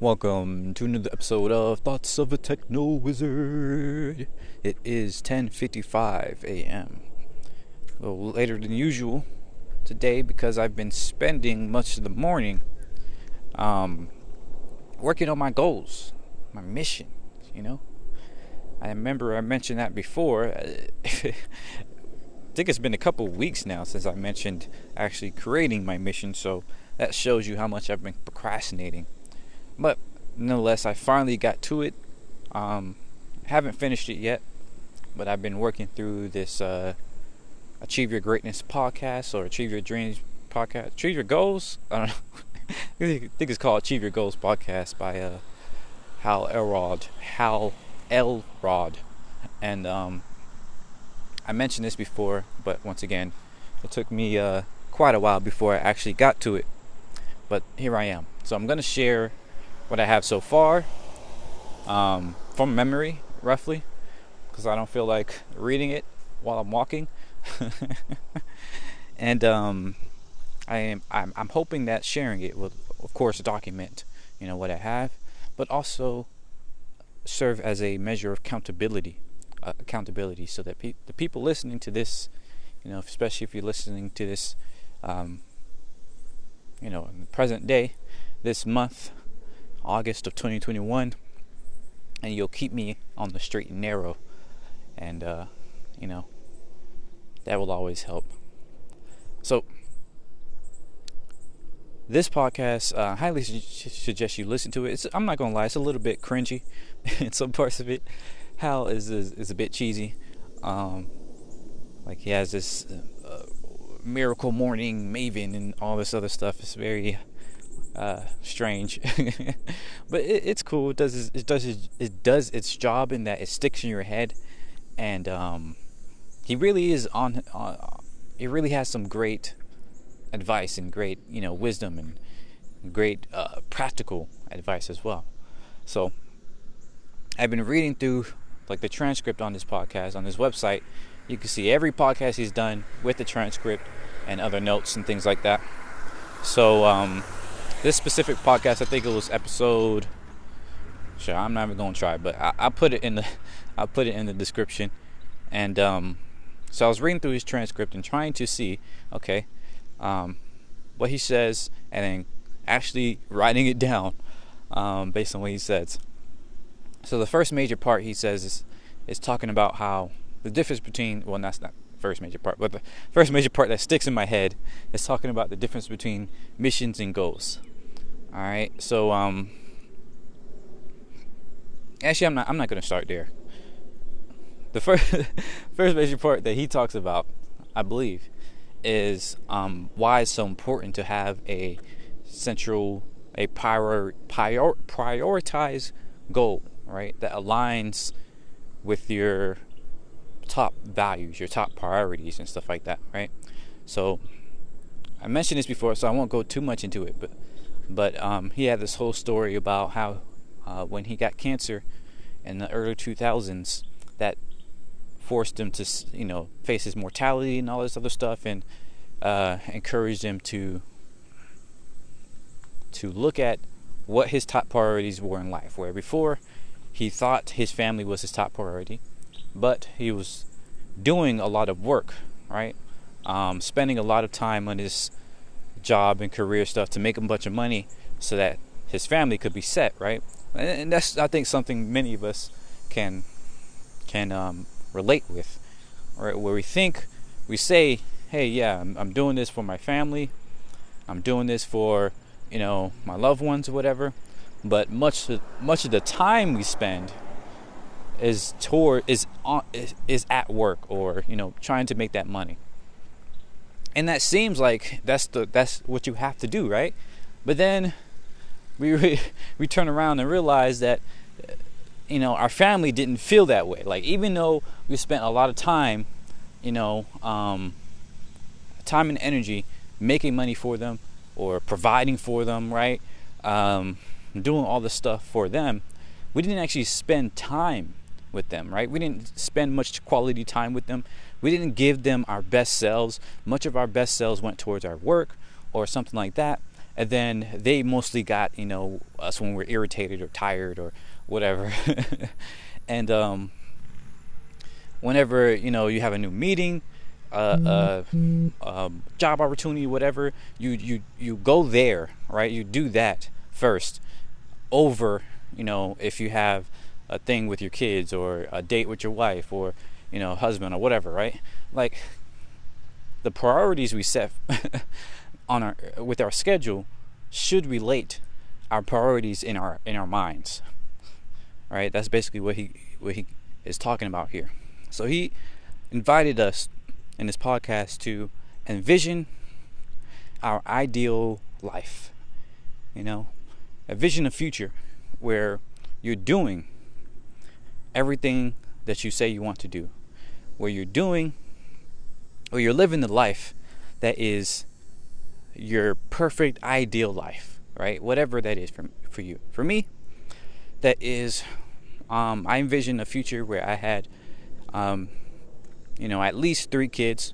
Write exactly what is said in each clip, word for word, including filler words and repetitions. Welcome to another episode of Thoughts of a Techno Wizard. It is ten fifty-five a.m. a little later than usual today because I've been spending much of the morning um, working on my goals, my mission, you know. I remember I mentioned that before. I think it's been a couple of weeks now since I mentioned actually creating my mission, so that shows you how much I've been procrastinating. But nonetheless, I finally got to it. Um, haven't finished it yet, but I've been working through this uh, Achieve Your Greatness podcast or Achieve Your Dreams podcast. Achieve Your Goals? I don't know. I think it's called Achieve Your Goals podcast by uh, Hal Elrod. Hal Elrod. And um, I mentioned this before, but once again, it took me uh, quite a while before I actually got to it. But here I am. So I'm going to share what I have so far, um, from memory, roughly, because I don't feel like reading it while I'm walking. And um, I am I'm, I'm hoping that sharing it will, of course, document, you know, what I have, but also serve as a measure of accountability, uh, accountability, so that pe- the people listening to this, you know, especially if you're listening to this, um, you know, in the present day, this month, August of twenty twenty-one, and you'll keep me on the straight and narrow, and uh, you know, that will always help. So this podcast, I uh, highly su- suggest you listen to it. It's, I'm not gonna lie, it's a little bit cringy in some parts of it. Hal is is, is a bit cheesy, um, like he has this uh, Miracle Morning Maven and all this other stuff. It's very Uh, strange, but it, it's cool. It does it does it does its job in that it sticks in your head, and um, he really is on. on he really has some great advice and great, you know, wisdom and great uh, practical advice as well. So I've been reading through like the transcript on this podcast on his website. You can see every podcast he's done with the transcript and other notes and things like that. So. Um, This specific podcast, I think it was episode. Sure, I'm not even gonna try, but I, I put it in the, I put it in the description, and um, so I was reading through his transcript and trying to see, okay, um, what he says, and then actually writing it down, um, based on what he says. So the first major part he says is, is talking about how the difference between, well, that's not first major part, but the first major part that sticks in my head is talking about the difference between missions and goals. All right, so um, actually, I'm not. I'm not going to start there. The first first major part that he talks about, I believe, is um, why it's so important to have a central, a prior, prior prioritized goal, right? That aligns with your top values, your top priorities, and stuff like that, right? So, I mentioned this before, so I won't go too much into it, but. But um, he had this whole story about how uh, when he got cancer in the early two thousands, that forced him to, you know, face his mortality and all this other stuff, and uh, encouraged him to to look at what his top priorities were in life. Where before he thought his family was his top priority, but he was doing a lot of work, right? Um, spending a lot of time on his job and career stuff to make a bunch of money so that his family could be set, right? And that's, I think, something many of us can can um, relate with, right? Where we think, we say, hey, yeah, I'm, I'm doing this for my family, I'm doing this for, you know, my loved ones or whatever, but much much of the time we spend is toward is on is, is at work, or, you know, trying to make that money. And that seems like that's the that's what you have to do, right? But then we re, we turn around and realize that, you know, our family didn't feel that way. Like, even though we spent a lot of time, you know, um, time and energy making money for them or providing for them, right? Um, doing all this stuff for them, we didn't actually spend time with them, right? We didn't spend much quality time with them. We didn't give them our best selves. Much of our best selves went towards our work or something like that. And then they mostly got, you know, us when we're irritated or tired or whatever. And um, whenever, you know, you have a new meeting, uh, mm-hmm. a, a job opportunity, whatever, you, you, you go there, right? You do that first over, you know, if you have a thing with your kids or a date with your wife or, you know, husband or whatever, right? Like, the priorities we set on our with our schedule should relate our priorities in our in our minds. All right, that's basically what he what he is talking about here. So he invited us in this podcast to envision our ideal life. You know, envision a future where you're doing everything that you say you want to do, where you're doing, or you're living the life that is your perfect ideal life, right? Whatever that is for for you. For me, that is, um, I envision a future where I had, um, you know, at least three kids.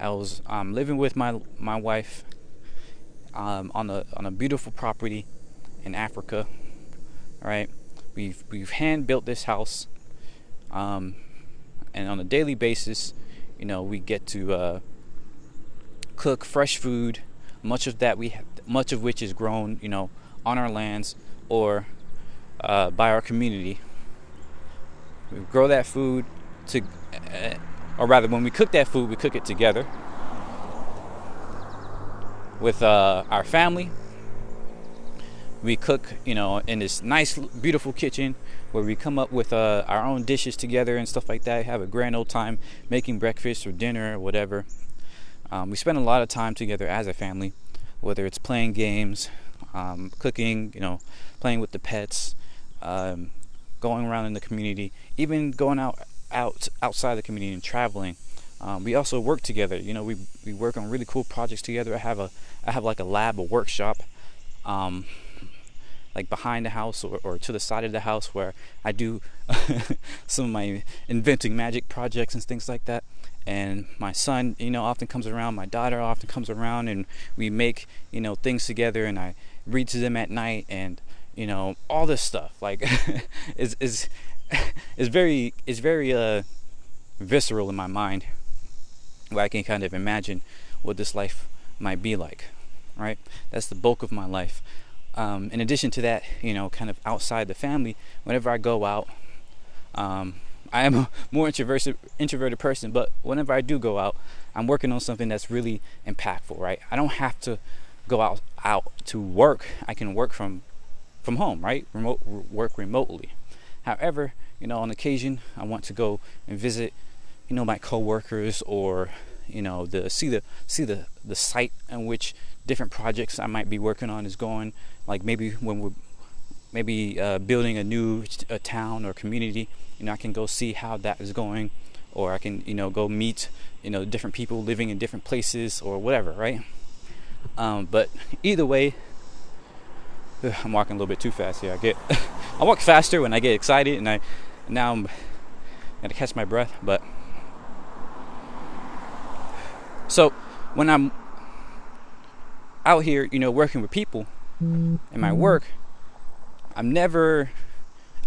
I was um, living with my my wife um, on a on a beautiful property in Africa. All right, we've we've hand built this house, um, and on a daily basis, you know, we get to. Uh, cook fresh food, much of that we have, much of which is grown, you know, on our lands or uh, by our community. We grow that food to, uh, or rather, when we cook that food, we cook it together with uh, our family. We cook, you know, in this nice, beautiful kitchen where we come up with uh, our own dishes together and stuff like that. Have a grand old time making breakfast or dinner or whatever. Um, we spend a lot of time together as a family, whether it's playing games, um, cooking, you know, playing with the pets, um, going around in the community, even going out, out outside the community and traveling. Um, we also work together. You know, we we work on really cool projects together. I have a I have like a lab, a workshop, um, like behind the house or, or to the side of the house where I do some of my inventing magic projects and things like that. And my son, you know, often comes around. My daughter often comes around, and we make, you know, things together. And I read to them at night, and you know, all this stuff. Like, is is is very is very uh, visceral in my mind, where I can kind of imagine what this life might be like. Right? That's the bulk of my life. Um, in addition to that, you know, kind of outside the family, whenever I go out. Um, I am a more introverted introverted person, but whenever I do go out, I'm working on something that's really impactful, right? I don't have to go out out to work. I can work from from home, right? Remote work remotely. However, you know, on occasion, I want to go and visit, you know, my coworkers or, you know, the see the see the the site in which different projects I might be working on is going. Like maybe when we're maybe uh, building a new a town or community. You know, I can go see how that is going, or I can, you know, go meet, you know, different people living in different places or whatever, right? Um, but either way, ugh, I'm walking a little bit too fast here. I get, I walk faster when I get excited, and I now I'm gotta catch my breath. But so when I'm out here, you know, working with people in my work, I'm never.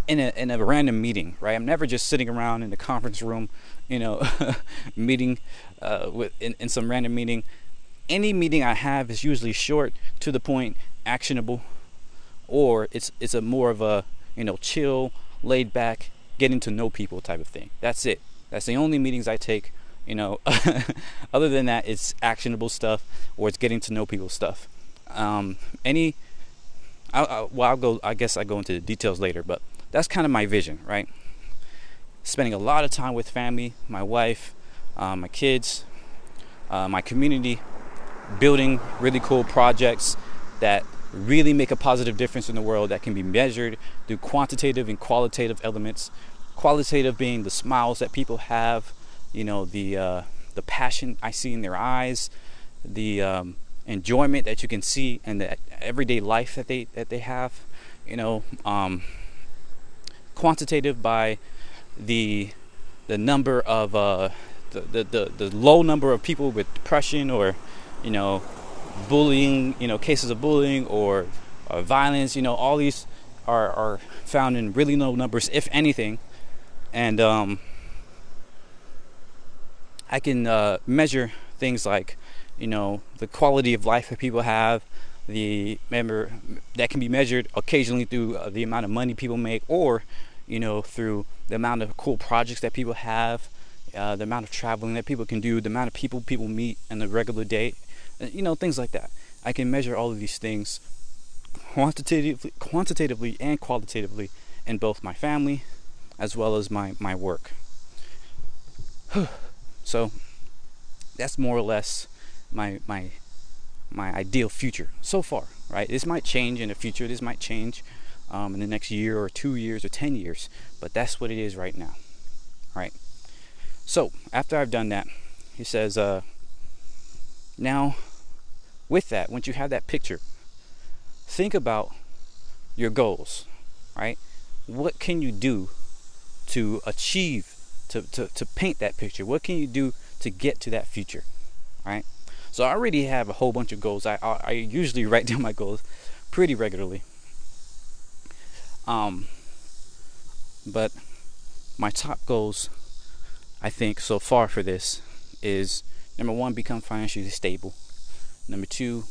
In a, in a random meeting, right? I'm never just sitting around in the conference room, you know, meeting uh, with in, in some random meeting. Any meeting I have is usually short, to the point, actionable, or it's it's a more of a, you know, chill, laid back, getting to know people type of thing. That's it. That's the only meetings I take, you know. Other than that, it's actionable stuff or it's getting to know people stuff. Um, any, I, I, well, I'll go. I guess I go into the details later, but. That's kind of my vision, right? Spending a lot of time with family, my wife, uh, my kids, uh, my community, building really cool projects that really make a positive difference in the world that can be measured through quantitative and qualitative elements. Qualitative being the smiles that people have, you know, the uh, the passion I see in their eyes, the um, enjoyment that you can see in the everyday life that they that they have, you know. Um, Quantitative by the the number of uh, the, the the the low number of people with depression or, you know, bullying, you know, cases of bullying or, or violence, you know, all these are, are found in really low numbers, if anything. And um, I can uh, measure things like, you know, the quality of life that people have, the member that can be measured occasionally through uh, the amount of money people make, or, you know, through the amount of cool projects that people have, uh, the amount of traveling that people can do, the amount of people people meet on a regular day, you know, things like that. I can measure all of these things quantitatively, quantitatively and qualitatively in both my family as well as my, my work. So that's more or less my my my ideal future so far, right? This might change in the future. This might change um, in the next year or two years or ten years, but that's what it is right now, right? So after I've done that, he says, uh, now with that, once you have that picture, think about your goals, right? What can you do to achieve, to, to, to paint that picture? What can you do to get to that future, right? So I already have a whole bunch of goals. I I, I usually write down my goals pretty regularly. Um, but my top goals, I think, so far for this is, number one, become financially stable. Number two,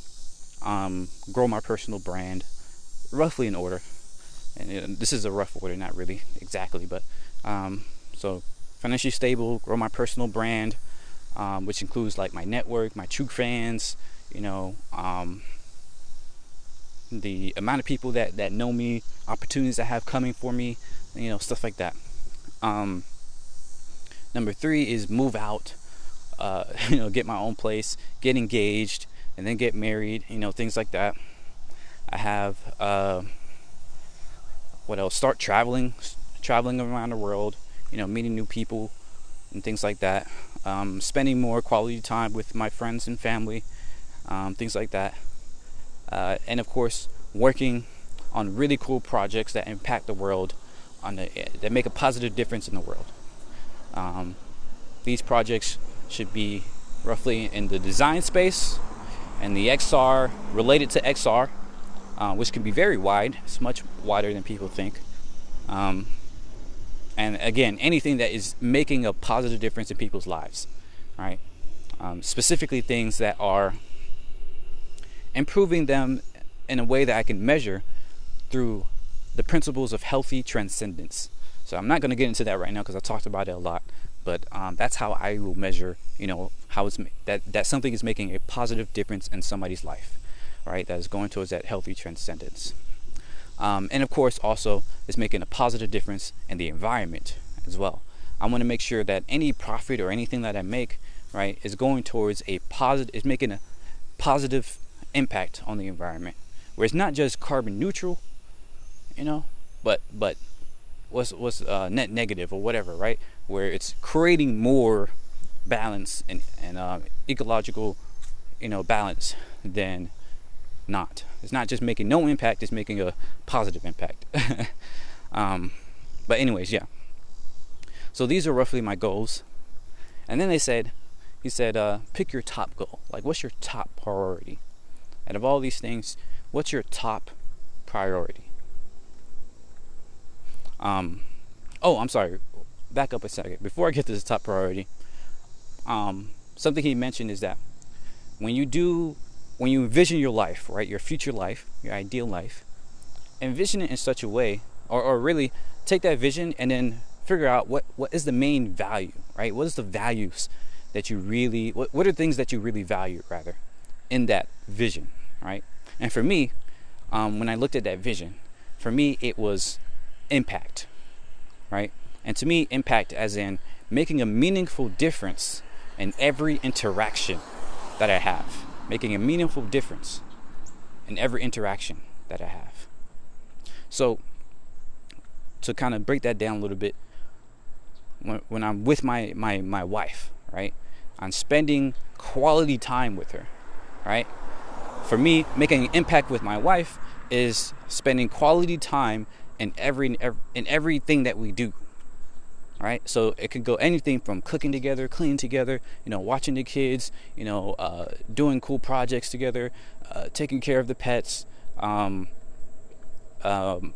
um, grow my personal brand, roughly in order. And this is a rough order, not really exactly, but um, so financially stable, grow my personal brand, Um, which includes like my network, my true fans, you know, um, the amount of people that, that know me, opportunities I have coming for me, you know, stuff like that. Um, number three is move out, uh, you know, get my own place, get engaged, and then get married, you know, things like that. I have, uh, what else? Start traveling, traveling around the world, you know, meeting new people and things like that. Um, spending more quality time with my friends and family, um, things like that, uh, and of course working on really cool projects that impact the world, on the, that make a positive difference in the world. Um, these projects should be roughly in the design space and the X R, related to X R, uh, which can be very wide. It's much wider than people think. Um, And again, anything that is making a positive difference in people's lives, right? Um, specifically things that are improving them in a way that I can measure through the principles of healthy transcendence. So I'm not going to get into that right now because I talked about it a lot, but um, that's how I will measure, you know, how it's that, that something is making a positive difference in somebody's life, right? That is going towards that healthy transcendence. Um, and of course also is making a positive difference in the environment as well. I want to make sure that any profit or anything that I make, right, is going towards a positive, is making a positive impact on the environment, where it's not just carbon neutral, you know, but but what's what's uh, net negative or whatever, right? Where it's creating more balance and and uh, ecological, you know, balance than not. It's not just making no impact, it's making a positive impact. um, but anyways, yeah. So these are roughly my goals. And then they said, he said, uh, pick your top goal. Like, what's your top priority? Out of all these things, what's your top priority? Um, oh, I'm sorry. Back up a second. Before I get to this top priority, um, something he mentioned is that when you do When you envision your life, right, your future life, your ideal life, envision it in such a way, or, or really take that vision and then figure out what, what is the main value, right? What is the values that you really, what, what are things that you really value, rather, in that vision, right? And for me, um, when I looked at that vision, for me, it was impact, right? And to me, impact as in making a meaningful difference in every interaction that I have. Making a meaningful difference in every interaction that I have. So, to kind of break that down a little bit, when, when I'm with my, my, my wife, right? I'm spending quality time with her, right? For me, making an impact with my wife is spending quality time in every in everything that we do, All right, so it could go anything from cooking together, cleaning together, you know, watching the kids, you know, uh, doing cool projects together, uh, taking care of the pets, um, um,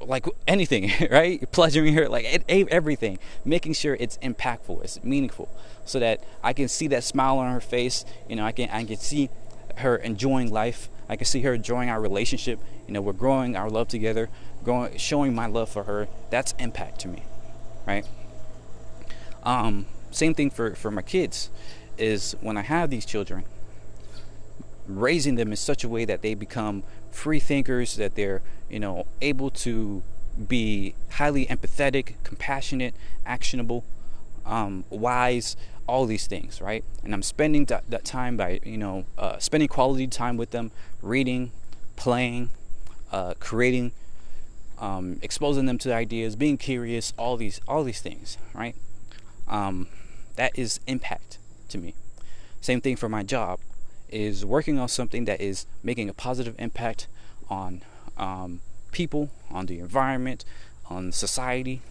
like anything, right? Pleasuring her, like everything, making sure it's impactful, it's meaningful, so that I can see that smile on her face. You know, I can I can see her enjoying life. I can see her enjoying our relationship. You know, we're growing our love together, growing, showing my love for her. That's impact to me, right? Um, same thing for, for my kids is when I have these children, raising them in such a way that they become free thinkers, that they're, you know, able to be highly empathetic, compassionate, actionable, um, wise, all these things, right? And I'm spending that, that time by, you know, uh, spending quality time with them, reading, playing, uh, creating, um, exposing them to ideas, being curious, all these, all these things, right? Um, that is impact to me. Same thing for my job, is working on something that is making a positive impact on um, people, on the environment, on society,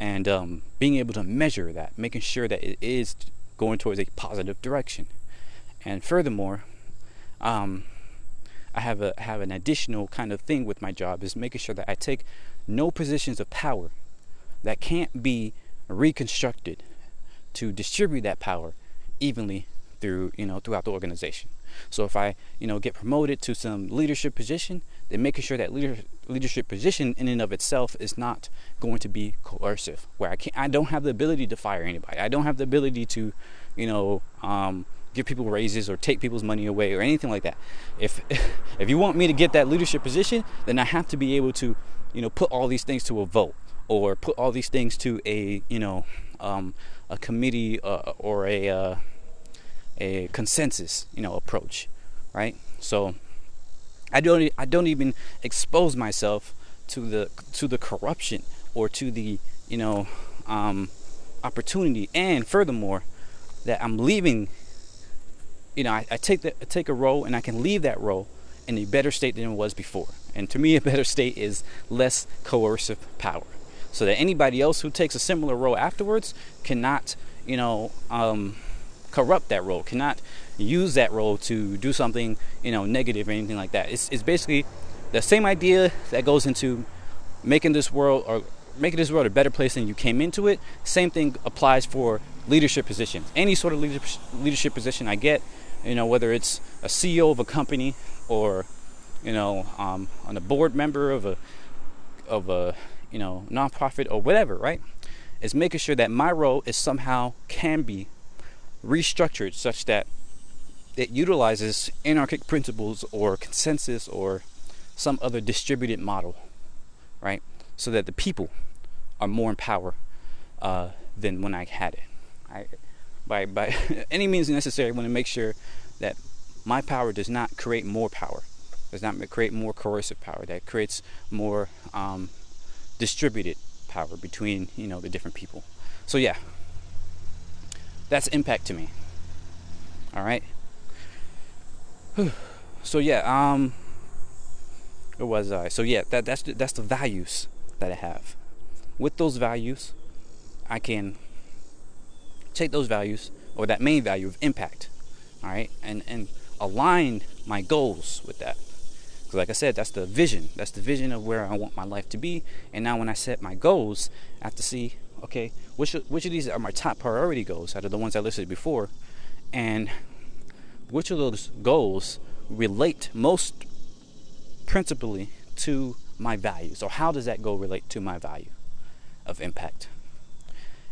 and um, being able to measure that, making sure that it is going towards a positive direction. And furthermore, um, I have a have an additional kind of thing with my job, is making sure that I take no positions of power that can't be reconstructed to distribute that power evenly through, you know, throughout the organization. So if I, you know, get promoted to some leadership position, then making sure that leader, leadership position in and of itself is not going to be coercive, where I can't, I don't have the ability to fire anybody. I don't have the ability to, you know, um, give people raises or take people's money away or anything like that. If if you want me to get that leadership position, then I have to be able to, you know, put all these things to a vote, or put all these things to a, you know, um, a committee uh, or a uh, a consensus, you know, approach, right? So I don't I don't even expose myself to the to the corruption or to the, you know, um, opportunity. And furthermore, that I'm leaving. You know, I, I take the I take a role, and I can leave that role in a better state than it was before. And to me, a better state is less coercive power, so that anybody else who takes a similar role afterwards cannot, you know, um, corrupt that role, cannot use that role to do something, you know, negative or anything like that. It's, it's basically the same idea that goes into making this world or making this world a better place than you came into it. Same thing applies for leadership positions. Any sort of leadership, leadership position I get, you know, whether it's a C E O of a company or, you know, um, on a board member of a of a you know, nonprofit or whatever, right? It's making sure that my role is somehow can be restructured such that it utilizes anarchic principles or consensus or some other distributed model, right? So that the people are more in power uh, than when I had it. I, by by any means necessary, I want to make sure that my power does not create more power, does not create more coercive power, that creates more um, distributed power between, you know, the different people. So yeah, that's impact to me. All right. Whew. So yeah, um, where was I? So yeah, that that's the, that's the values that I have. With those values, I can take those values, or that main value of impact, all right, and and align my goals with that. Because like I said, that's the vision. That's the vision of where I want my life to be. And now when I set my goals, I have to see, okay, which which of these are my top priority goals out of the ones I listed before, and which of those goals relate most principally to my values, or how does that goal relate to my value of impact?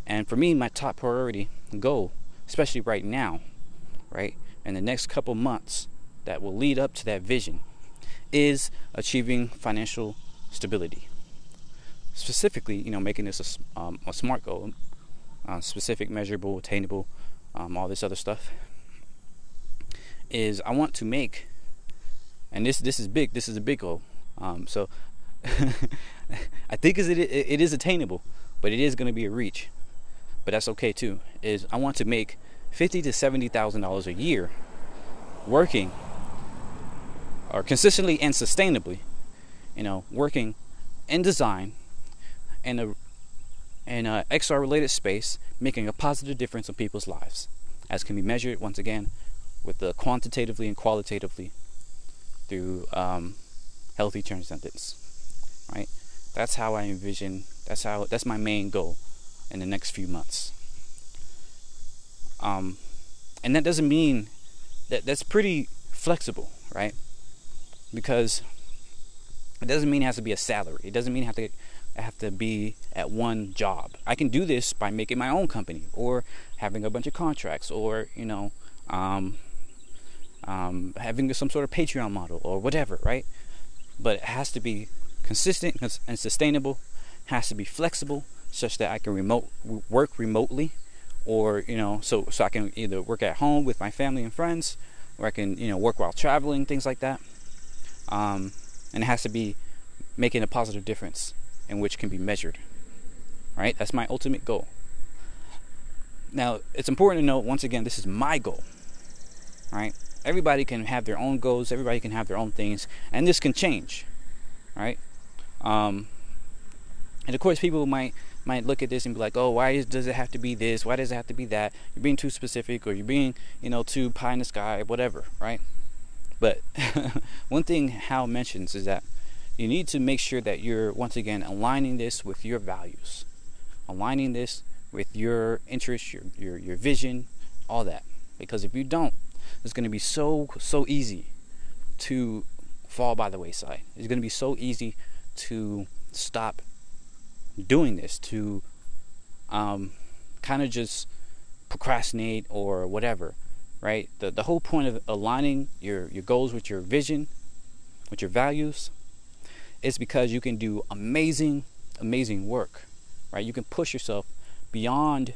And for me, my top priority goal, especially right now, right, in the next couple months that will lead up to that vision, is achieving financial stability. Specifically, you know, making this a, um, a SMART goal, uh, specific, measurable, attainable, um, all this other stuff, is I want to make, and this this is big, this is a big goal, um, so I think is it, it is attainable, but it is going to be a reach, but that's okay too, is I want to make fifty thousand to seventy thousand dollars a year working, or consistently and sustainably, you know, working in design, in a and uh, X R-related space, making a positive difference on people's lives, as can be measured, once again, with the quantitatively and qualitatively through um, healthy transcendence, right? That's how I envision, that's how, that's my main goal in the next few months. Um, and that doesn't mean, that that's pretty flexible, right? Because it doesn't mean it has to be a salary. It doesn't mean I have to have to be at one job. I can do this by making my own company or having a bunch of contracts, or, you know, um, um, having some sort of Patreon model or whatever, right? But it has to be consistent and sustainable. Has to be flexible, such that I can remote work remotely, or, you know, so so I can either work at home with my family and friends, or I can, you know, work while traveling, things like that. Um, and it has to be making a positive difference, and which can be measured, right? That's my ultimate goal. Now, it's important to note, once again, this is my goal, right? Everybody can have their own goals. Everybody can have their own things, and this can change, right? Um, and of course, people might might look at this and be like, "Oh, why is, does it have to be this? Why does it have to be that? You're being too specific, or you're being, you know, too pie in the sky, whatever," right? But one thing Hal mentions is that you need to make sure that you're, once again, aligning this with your values, aligning this with your interests, your, your, your vision, all that. Because if you don't, it's going to be so, so easy to fall by the wayside. It's going to be so easy to stop doing this, to um, kind of just procrastinate or whatever. Right? The the whole point of aligning your, your goals with your vision, with your values, is because you can do amazing, amazing work. Right? You can push yourself beyond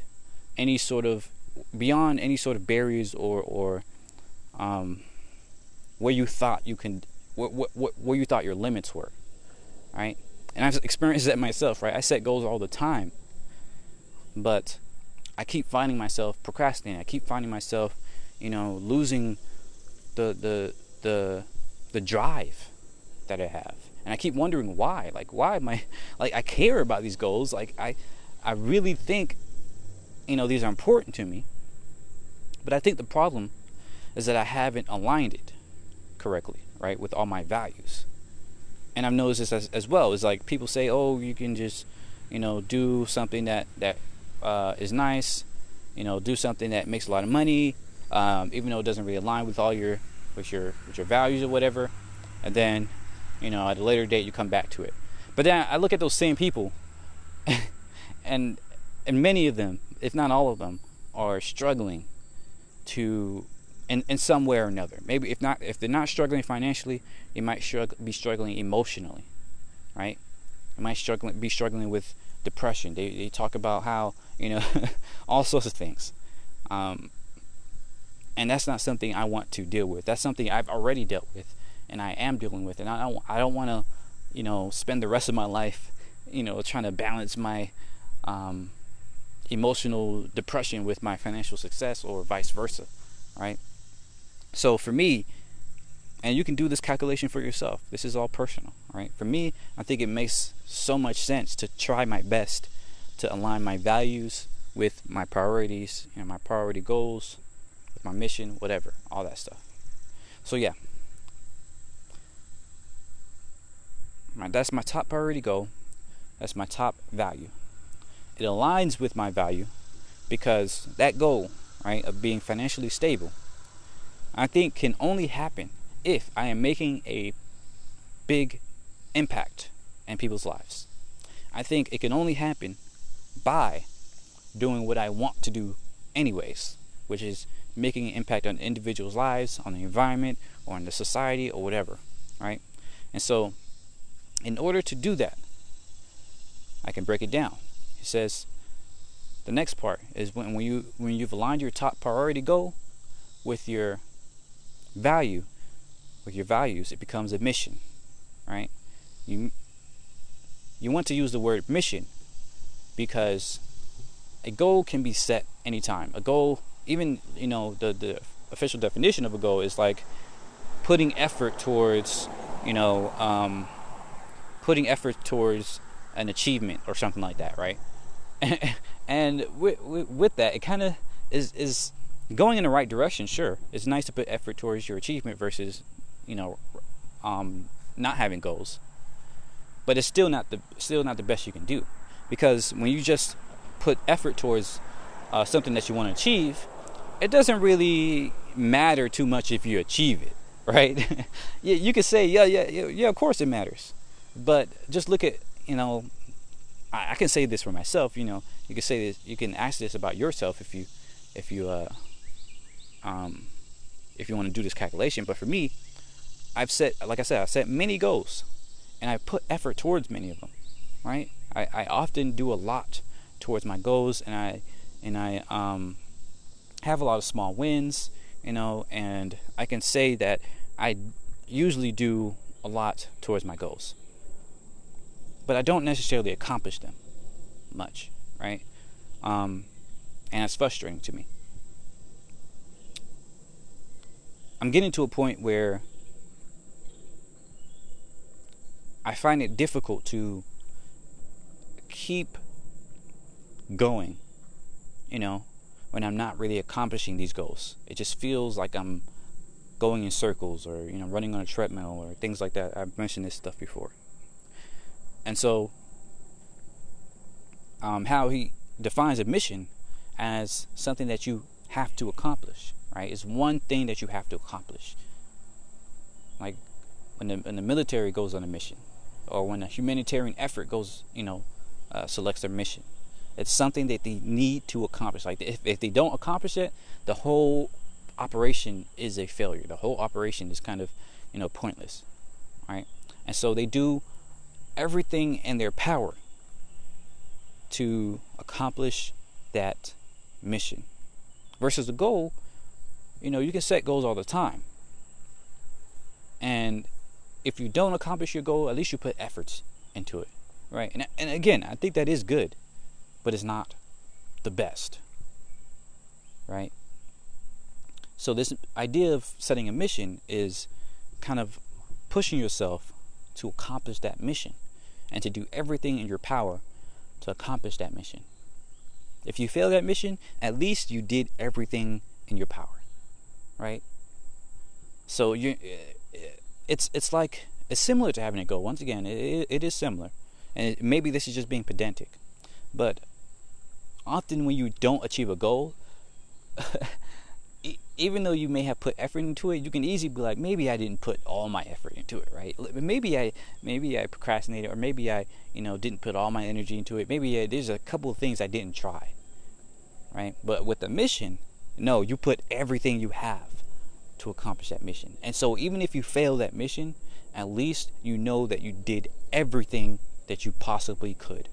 any sort of beyond any sort of barriers or or um, where you thought you can where, where, where you thought your limits were. Right? And I've experienced that myself. Right? I set goals all the time, but I keep finding myself procrastinating. I keep finding myself, you know, losing the the the the drive that I have, and I keep wondering why. Like, why am I? Like, I care about these goals. Like, I I really think, you know, these are important to me. But I think the problem is that I haven't aligned it correctly, right, with all my values. And I've noticed this as, as well. It's like people say, "Oh, you can just, you know, do something that that uh, is nice, you know, do something that makes a lot of money." Um, even though it doesn't really align with all your with your with your values or whatever, and then, you know, at a later date you come back to it. But then I look at those same people, and and many of them, if not all of them, are struggling to in in some way or another. Maybe if not if they're not struggling financially, they might struggle, be struggling emotionally, right? They might struggling be struggling with depression. They they talk about how, you know, all sorts of things. Um, And that's not something I want to deal with. That's something I've already dealt with, and I am dealing with. And I don't, I don't want to, you know, spend the rest of my life, you know, trying to balance my um, emotional depression with my financial success, or vice versa, right? So for me, and you can do this calculation for yourself. This is all personal, right? For me, I think it makes so much sense to try my best to align my values with my priorities and, you know, my priority goals, my mission, whatever, all that stuff. So yeah, my, that's my top priority goal. That's my top value. It aligns with my value because that goal, right, of being financially stable, I think can only happen if I am making a big impact in people's lives. I think it can only happen by doing what I want to do anyways, which is making an impact on individuals' lives, on the environment, or on the society, or whatever, right? And so, in order to do that, I can break it down. He says, the next part is when, when you when you've aligned your top priority goal with your value, with your values, it becomes a mission, right? You you want to use the word mission because a goal can be set anytime. A goal. Even, you know, the, the official definition of a goal is like putting effort towards, you know, um, putting effort towards an achievement or something like that, right? and, and with, with that, it kind of is is going in the right direction. Sure, it's nice to put effort towards your achievement versus, you know, um, not having goals. But it's still not the still not the best you can do, because when you just put effort towards uh, something that you want to achieve, it doesn't really matter too much if you achieve it, right? you, you could say, yeah, yeah, yeah, yeah, of course it matters. But just look at, you know, I, I can say this for myself. You know, you can say this, you can ask this about yourself if you, if you, uh, um, if you want to do this calculation. But for me, I've set, like I said, I set many goals, and I put effort towards many of them, right? I, I often do a lot towards my goals, and I, and I, um. have a lot of small wins, you know, and I can say that I usually do a lot towards my goals, but I don't necessarily accomplish them much, right? Um, and it's frustrating to me. I'm getting to a point where I find it difficult to keep going, you know, when I'm not really accomplishing these goals. It just feels like I'm going in circles, or, you know, running on a treadmill or things like that. I've mentioned this stuff before. And so um, how he defines a mission as something that you have to accomplish, right? It's one thing that you have to accomplish. Like when the, when the military goes on a mission, or when a humanitarian effort goes, you know, uh, selects their mission. It's something that they need to accomplish. Like if, if they don't accomplish it, the whole operation is a failure. The whole operation is kind of, you know, pointless, right? And so they do everything in their power to accomplish that mission. Versus the goal, you know, you can set goals all the time, and if you don't accomplish your goal, at least you put efforts into it, right? And and again, I think that is good. But it's not the best, right? So this idea of setting a mission is kind of pushing yourself to accomplish that mission, and to do everything in your power to accomplish that mission. If you fail that mission, at least you did everything in your power, right? So you, it's it's like it's similar to having a goal. Once again, it, it is similar, and maybe this is just being pedantic, but often when you don't achieve a goal, even though you may have put effort into it, you can easily be like, maybe I didn't put all my effort into it, right? Maybe I maybe I procrastinated, or maybe I, you know, didn't put all my energy into it. Maybe I, there's a couple of things I didn't try, right? But with the mission, no, you put everything you have to accomplish that mission. And so even if you fail that mission, at least you know that you did everything that you possibly could.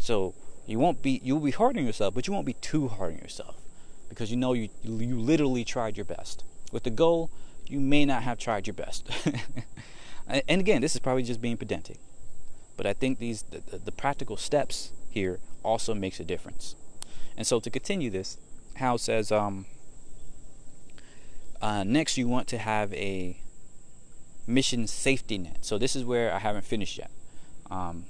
So You won't be, you'll be hard on yourself, but you won't be too hard on yourself, because you know you you literally tried your best. With the goal, you may not have tried your best. And again, this is probably just being pedantic, but I think these the, the practical steps here also makes a difference. And so to continue this, Hal says, um, uh, next you want to have a mission safety net. So this is where I haven't finished yet. Um,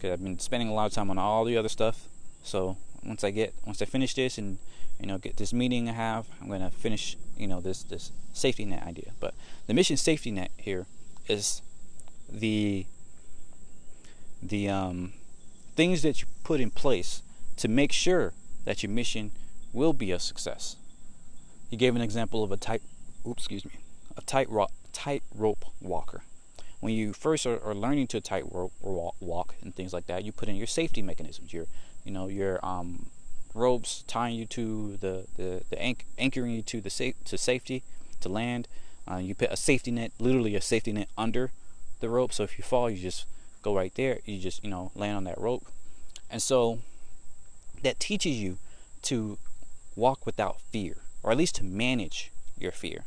Because I've been spending a lot of time on all the other stuff. So once I get, once I finish this, and, you know, get this meeting I have, I'm going to finish, you know, this this safety net idea. But the mission safety net here is the the um, things that you put in place to make sure that your mission will be a success. He gave an example of a tight, oops, excuse me, a tight rope, tight rope walker. When you first are, are learning to tightrope walk and things like that, you put in your safety mechanisms, your, you know, your um, ropes tying you to the the, the anch- anchoring you to the safe to safety to land. Uh, you put a safety net, literally a safety net under the rope, so if you fall, you just go right there. You just you know land on that rope, and so that teaches you to walk without fear, or at least to manage your fear,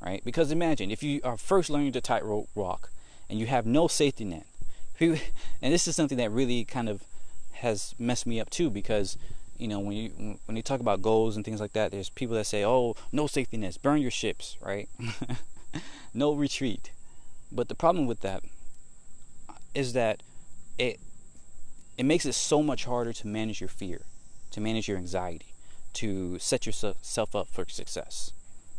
right? Because imagine if you are first learning to tightrope walk, and you have no safety net. And this is something that really kind of has messed me up too, because, you know, when you when you talk about goals and things like that, there's people that say, oh, no safety nets, burn your ships, right? No retreat. But the problem with that is that it it makes it so much harder to manage your fear, to manage your anxiety, to set yourself up for success.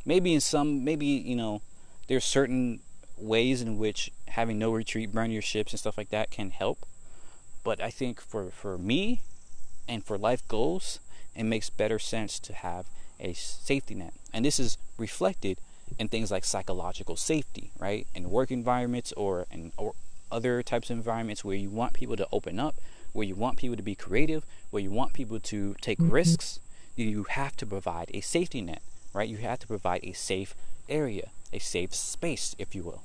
Maybe in some, maybe, you know, there's certain ways in which having no retreat, burn your ships and stuff like that can help. But I think for, for me and for life goals, it makes better sense to have a safety net. And this is reflected in things like psychological safety, right? In work environments or in or other types of environments where you want people to open up, where you want people to be creative, where you want people to take mm-hmm. risks, you have to provide a safety net, right? You have to provide a safe area, a safe space, if you will.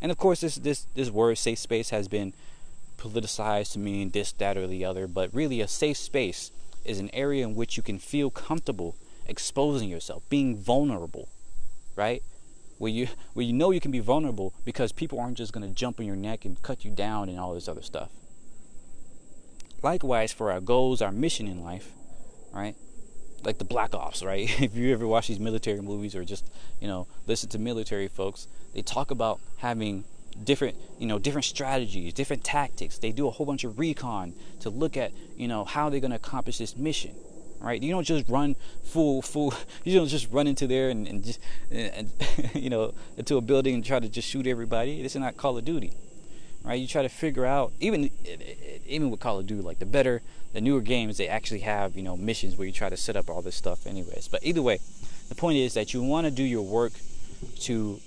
And of course, this this this word safe space has been politicized to mean this, that, or the other, but really a safe space is an area in which you can feel comfortable exposing yourself, being vulnerable, right? Where you where you know you can be vulnerable because people aren't just going to jump on your neck and cut you down and all this other stuff. Likewise, for our goals, our mission in life, right? Like the Black Ops, right? If you ever watch these military movies or just, you know, listen to military folks, they talk about having different, you know, different strategies, different tactics. They do a whole bunch of recon to look at, you know, how they're going to accomplish this mission, right? You don't just run full, full, you don't just run into there and, and just, and, you know, into a building and try to just shoot everybody. This is not Call of Duty, right? You try to figure out, even, even with Call of Duty, like the better, the newer games, they actually have, you know, missions where you try to set up all this stuff anyways. But either way, the point is that you want to do your work to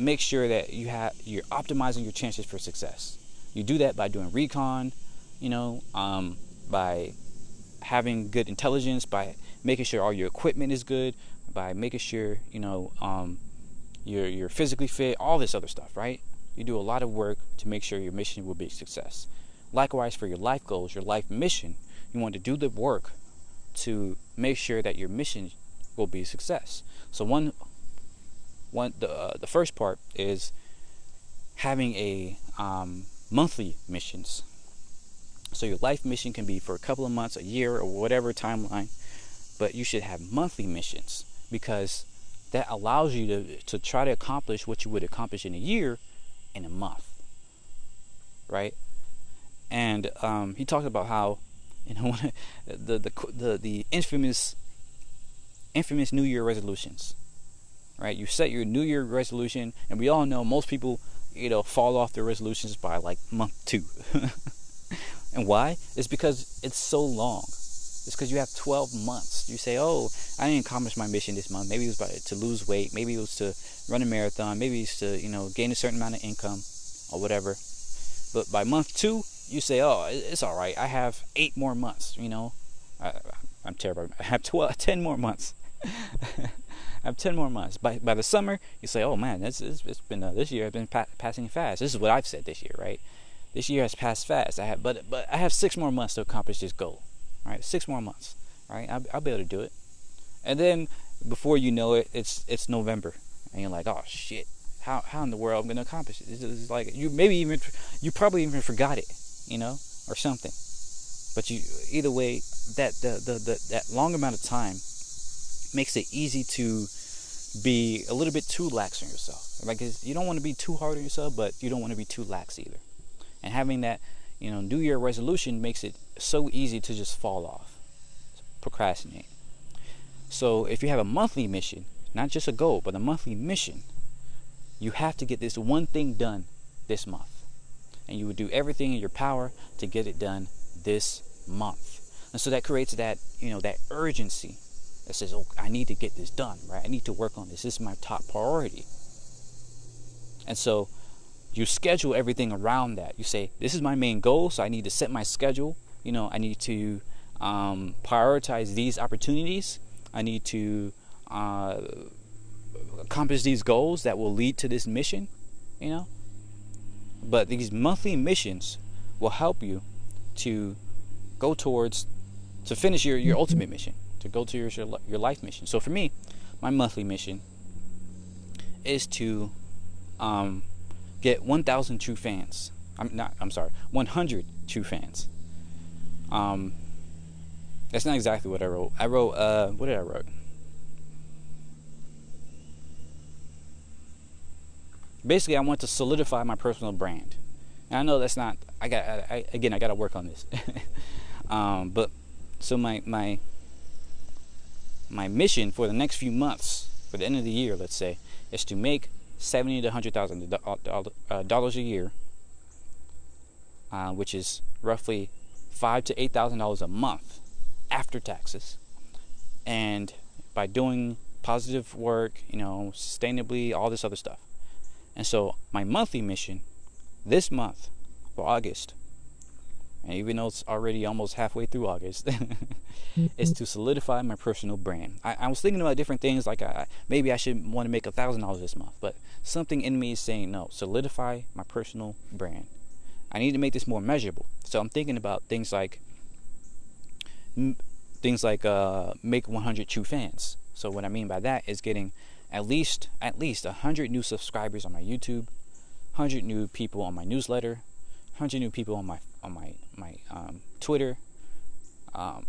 make sure that you have, you're optimizing your chances for success. You do that by doing recon, you know, um, by having good intelligence, by making sure all your equipment is good, by making sure, you know, um, you're, you're physically fit, all this other stuff, right? You do a lot of work to make sure your mission will be a success. Likewise, for your life goals, your life mission, you want to do the work to make sure that your mission will be a success. So one, one the uh, the first part is having a um, monthly missions. So your life mission can be for a couple of months, a year, or whatever timeline, but you should have monthly missions because that allows you to to try to accomplish what you would accomplish in a year in a month, right? And um, he talked about how, you know, the the the the infamous infamous New Year resolutions, right? You set your New Year resolution, and we all know most people, you know, fall off their resolutions by like month two. And why? It's because it's so long. It's because you have twelve months. You say, oh, I didn't accomplish my mission this month. Maybe it was by, to lose weight. Maybe it was to run a marathon. Maybe it's to, you know, gain a certain amount of income or whatever. But by month two, you say, oh, it's all right. I have eight more months, you know. I, I'm terrible. I have twelve, ten more months. I have ten more months. By by the summer, you say, oh, man, it's, it's, it's been uh, this year I've been pa- passing fast. This is what I've said this year, right? This year has passed fast. I have, but but I have six more months to accomplish this goal. All right, six more months. All right, I'll, I'll be able to do it. And then before you know it, it's it's November, and you're like, oh shit, how how in the world am I gonna accomplish it? This is like you maybe even you probably even forgot it, you know, or something. But you either way, that the the, the that long amount of time makes it easy to be a little bit too lax on yourself. Like it's, you don't want to be too hard on yourself, but you don't want to be too lax either. And having that, you know, New Year resolution makes it so easy to just fall off, procrastinate. So if you have a monthly mission, not just a goal, but a monthly mission, you have to get this one thing done this month. And you would do everything in your power to get it done this month. And so that creates that, you know, that urgency that says, oh, I need to get this done, right? I need to work on this. This is my top priority. And so you schedule everything around that. You say, this is my main goal, so I need to set my schedule. You know, I need to um, prioritize these opportunities. I need to uh, accomplish these goals that will lead to this mission, you know. But these monthly missions will help you to go towards, to finish your, your ultimate mission, to go to your, your life mission. So for me, my monthly mission is to... Um, Get one thousand true fans. I'm not. I'm sorry. one hundred true fans. Um, that's not exactly what I wrote. I wrote. Uh, what did I write? Basically, I want to solidify my personal brand. And I know that's not, I got, I, again, I got to work on this. um, but so my, my, my mission for the next few months, for the end of the year, let's say, is to make seventy to one hundred thousand dollars a year, uh, which is roughly five thousand to eight thousand dollars a month after taxes. And by doing positive work, you know, sustainably, all this other stuff. And so my monthly mission this month for August, and even though it's already almost halfway through August, is to solidify my personal brand. I, I was thinking about different things, like I, maybe I should want to make a thousand dollars this month, but something in me is saying no. Solidify my personal brand. I need to make this more measurable. So I'm thinking about things like things like uh, make one hundred true fans. So what I mean by that is getting at least at least one hundred new subscribers on my YouTube, one hundred new people on my newsletter, one hundred new people on my on my my um, Twitter. Um,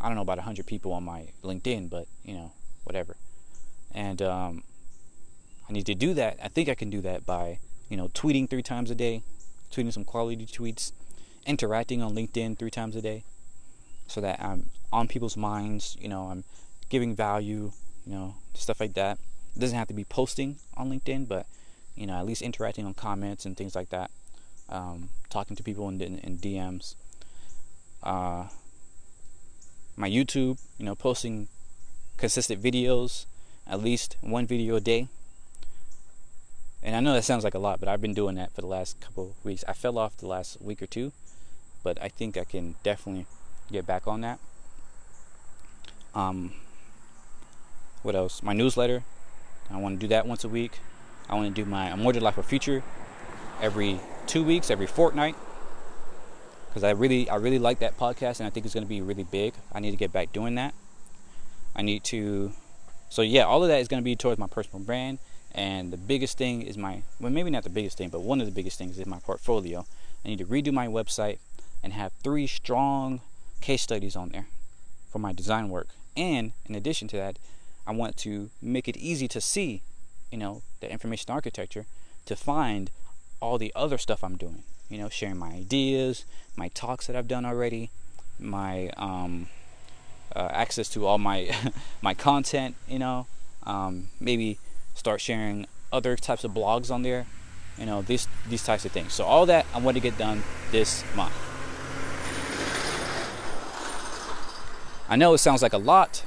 I don't know about one hundred people on my LinkedIn, but you know, whatever. And um, I need to do that. I think I can do that by, you know, tweeting three times a day, tweeting some quality tweets, interacting on LinkedIn three times a day, so that I'm on people's minds. You know, I'm giving value, you know, stuff like that. It doesn't have to be posting on LinkedIn, but, you know, at least interacting on comments and things like that. Um, talking to people in, in, in D Ms. Uh, my YouTube, you know, posting consistent videos, at least one video a day. And I know that sounds like a lot, but I've been doing that for the last couple of weeks. I fell off the last week or two, but I think I can definitely get back on that. Um, what else? My newsletter. I want to do that once a week. I want to do my Amortal Life for Future every two weeks, every fortnight. Because I really, I really like that podcast, and I think it's going to be really big. I need to get back doing that. I need to. So yeah, all of that is going to be towards my personal brand. And the biggest thing is my, well, maybe not the biggest thing, but one of the biggest things is my portfolio. I need to redo my website and have three strong case studies on there for my design work. And in addition to that, I want to make it easy to see, you know, the information architecture, to find all the other stuff I'm doing. You know, sharing my ideas, my talks that I've done already, my um, uh, access to all my my content. You know, um, maybe start sharing other types of blogs on there. You know, these these types of things. So all that I want to get done this month. I know it sounds like a lot,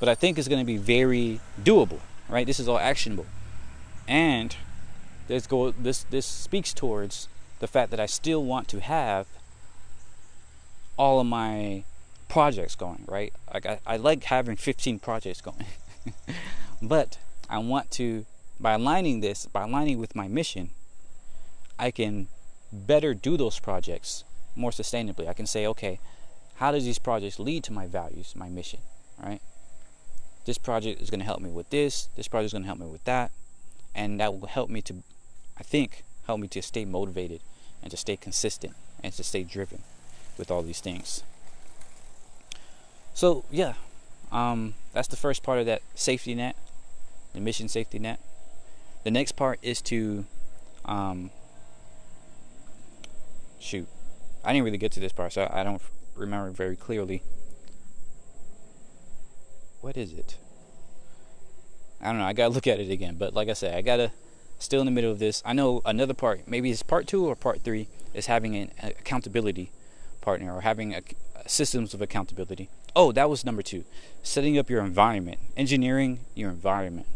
but I think it's going to be very doable, right? This is all actionable. And this go this this speaks towards the fact that I still want to have all of my projects going, right? Like I, I like having fifteen projects going. But I want to, by aligning this, by aligning with my mission, I can better do those projects more sustainably. I can say, okay, how does these projects lead to my values, my mission, right? This project is going to help me with this. This project is going to help me with that. And that will help me to, I think, help me to stay motivated and to stay consistent and to stay driven with all these things. So, yeah, um, that's the first part of that safety net, the mission safety net. The next part is to, um, shoot, I didn't really get to this part, so I don't remember very clearly. What is it? I don't know. I got to look at it again. But like I said, I got to, still in the middle of this. I know another part, maybe it's part two or part three, is having an accountability partner or having a, a systems of accountability. Oh, that was number two. Setting up your environment, engineering your environment.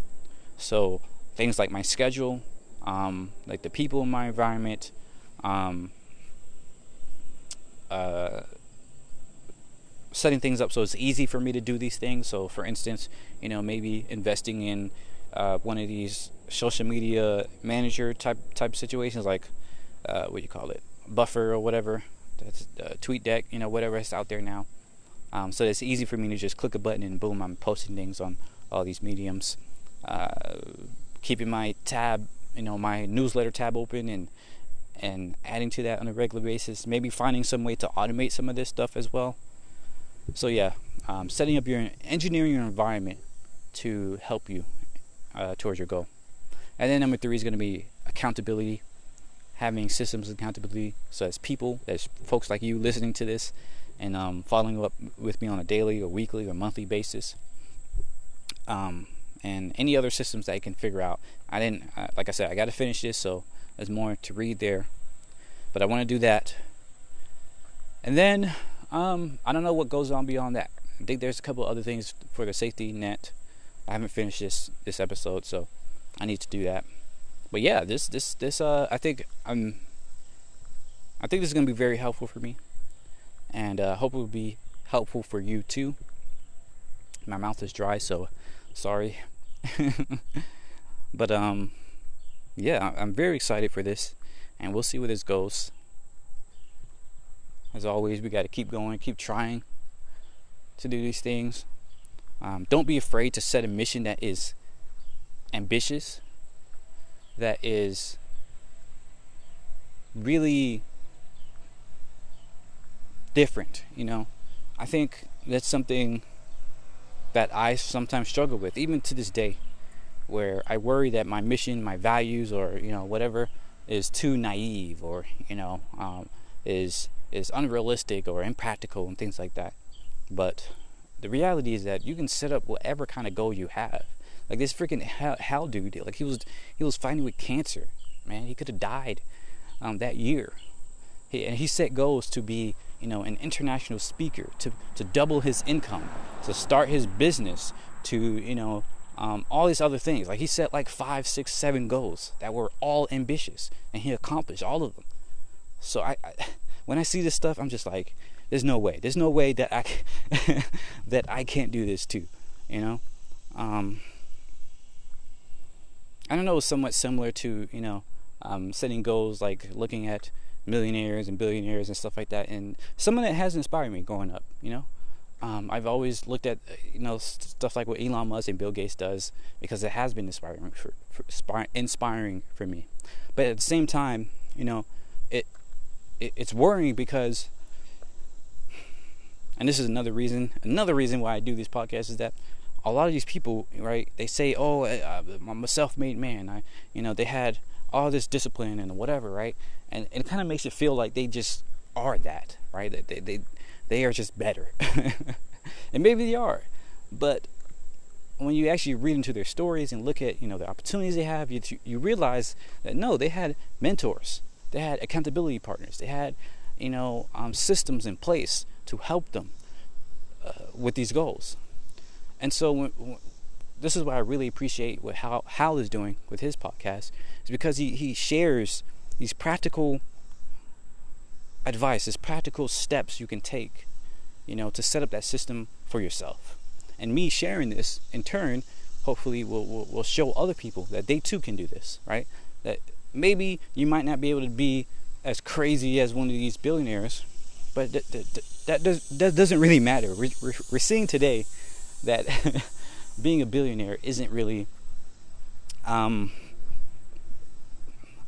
So things like my schedule, um, like the people in my environment, um, uh, setting things up so it's easy for me to do these things. So for instance, you know, maybe investing in uh, one of these social media manager type type situations, like uh, what do you call it, Buffer or whatever, that's uh, TweetDeck, you know, whatever is out there now. Um, so it's easy for me to just click a button and boom, I'm posting things on all these mediums. Uh, keeping my tab, you know, my newsletter tab open and and adding to that on a regular basis. Maybe finding some way to automate some of this stuff as well. So yeah, um, setting up your engineering your environment to help you uh, towards your goal. And then number three is going to be accountability, having systems of accountability. So as people, as folks like you listening to this and um, following up with me on a daily or weekly or monthly basis, um, and any other systems that you can figure out. I didn't, uh, like I said, I got to finish this, so there's more to read there, but I want to do that. And then um, I don't know what goes on beyond that. I think there's a couple other things for the safety net. I haven't finished this this episode, so I need to do that. But yeah, this this this uh, I think I'm I think this is gonna be very helpful for me, and uh, hope it will be helpful for you too. My mouth is dry, so sorry. But um, yeah, I'm very excited for this, and we'll see where this goes. As always, we got to keep going, keep trying to do these things. Um, don't be afraid to set a mission that is ambitious, that is really different, you know. I think that's something that I sometimes struggle with, even to this day, where I worry that my mission, my values, or, you know, whatever is too naive, or, you know, um, is is unrealistic or impractical and things like that. But the reality is that you can set up whatever kind of goal you have. Like this freaking Hal dude, like he was he was fighting with cancer, man. He could have died um, that year. He, and he set goals to be, you know, an international speaker, to, to double his income, to start his business, to, you know, um, all these other things. Like he set like five, six, seven goals that were all ambitious, and he accomplished all of them. So I, I when I see this stuff, I'm just like, there's no way. There's no way that I that I can't do this too, you know. Um, I don't know. It's somewhat similar to, you know, um, setting goals, like looking at millionaires and billionaires and stuff like that. And someone that has inspired me growing up, you know, um, I've always looked at, you know, stuff like what Elon Musk and Bill Gates does, because it has been inspiring for, for inspiring for me. But at the same time, you know, it, it it's worrying because, and this is another reason, another reason why I do these podcasts, is that a lot of these people, right, they say, oh, I'm a self-made man. I, you know, they had all this discipline and whatever, right? And, and it kind of makes it feel like they just are that, right? That they, they, they are just better. And maybe they are. But when you actually read into their stories and look at, you know, the opportunities they have, you, you realize that, no, they had mentors. They had accountability partners. They had, you know, um, systems in place to help them uh, with these goals. And so when, when, this is why I really appreciate what Hal, Hal is doing with his podcast, is because he, he shares these practical advice, these practical steps you can take, you know, to set up that system for yourself. And me sharing this, in turn, hopefully will, will, will show other people that they too can do this, right? That maybe you might not be able to be as crazy as one of these billionaires, but th- th- th- that, does, that doesn't really matter. We're, we're seeing today that being a billionaire isn't really, um,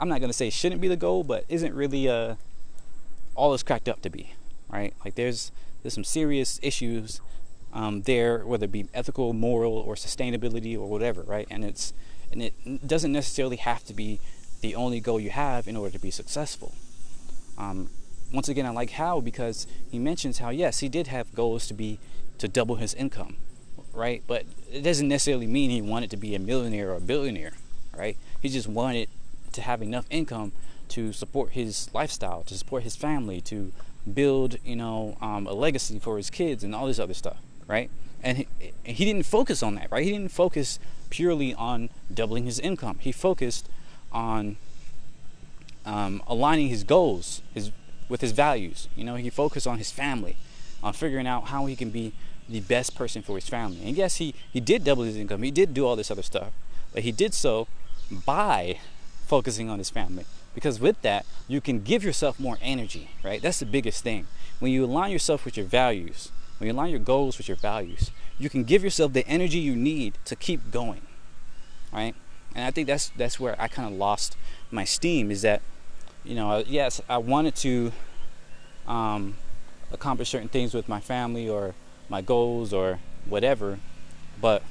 I'm not going to say shouldn't be the goal, but isn't really uh, all it's cracked up to be, right? Like there's there's some serious issues um, there, whether it be ethical, moral, or sustainability or whatever, right? And it's and it doesn't necessarily have to be the only goal you have in order to be successful. Um, once again, I like Hal because he mentions how, yes, he did have goals to be to double his income, right? But it doesn't necessarily mean he wanted to be a millionaire or a billionaire, right? He just wanted to have enough income to support his lifestyle, to support his family, to build, you know, um, a legacy for his kids and all this other stuff, right? And he, he didn't focus on that, right? He didn't focus purely on doubling his income. He focused on um, aligning his goals his, with his values. You know, he focused on his family, on figuring out how he can be the best person for his family. And yes, he, he did double his income. He did do all this other stuff. But he did so by focusing on his family. Because with that, you can give yourself more energy, right? That's the biggest thing. When you align yourself with your values, when you align your goals with your values, you can give yourself the energy you need to keep going, right? And I think that's that's where I kind of lost my steam, is that, you know, yes, I wanted to um, accomplish certain things with my family or my goals or whatever, but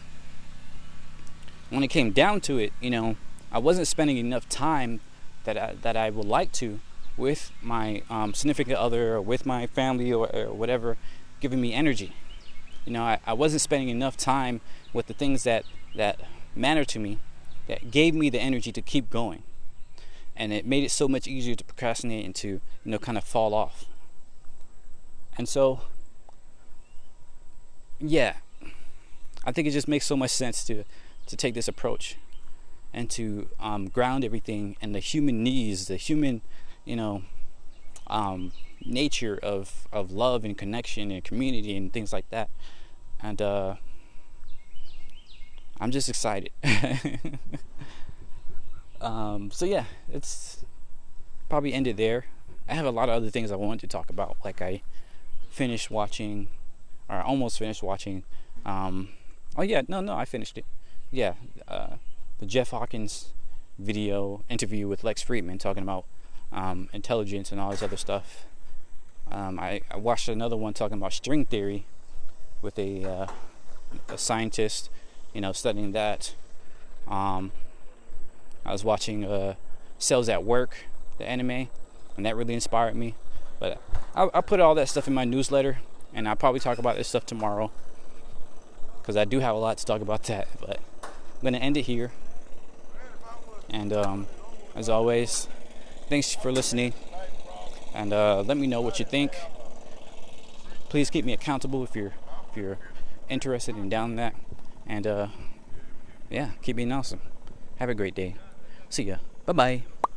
when it came down to it, you know, I wasn't spending enough time that I, that I would like to with my um, significant other or with my family or, or whatever, giving me energy. You know, I, I wasn't spending enough time with the things that, that mattered to me, that gave me the energy to keep going. And it made it so much easier to procrastinate and to, you know, kind of fall off. And so, yeah, I think it just makes so much sense to, to take this approach and to um, ground everything in the human needs, the human, you know, um, nature of, of love and connection and community and things like that. And uh, I'm just excited. Um, so yeah, it's probably ended there. I have a lot of other things I wanted to talk about. Like I finished watching, or I almost finished watching. Um, oh yeah, no, no, I finished it. Yeah, uh, the Jeff Hawkins video interview with Lex Friedman talking about um, intelligence and all this other stuff. Um, I, I watched another one talking about string theory with a, uh, a scientist, you know, studying that. Um, I was watching uh, Cells at Work, the anime, and that really inspired me. But I, I put all that stuff in my newsletter, and I'll probably talk about this stuff tomorrow, because I do have a lot to talk about that. But I'm going to end it here. And um, as always, thanks for listening. And uh, let me know what you think. Please keep me accountable if you're, if you're interested in down that. And uh, yeah, keep being awesome. Have a great day. See ya. Bye-bye.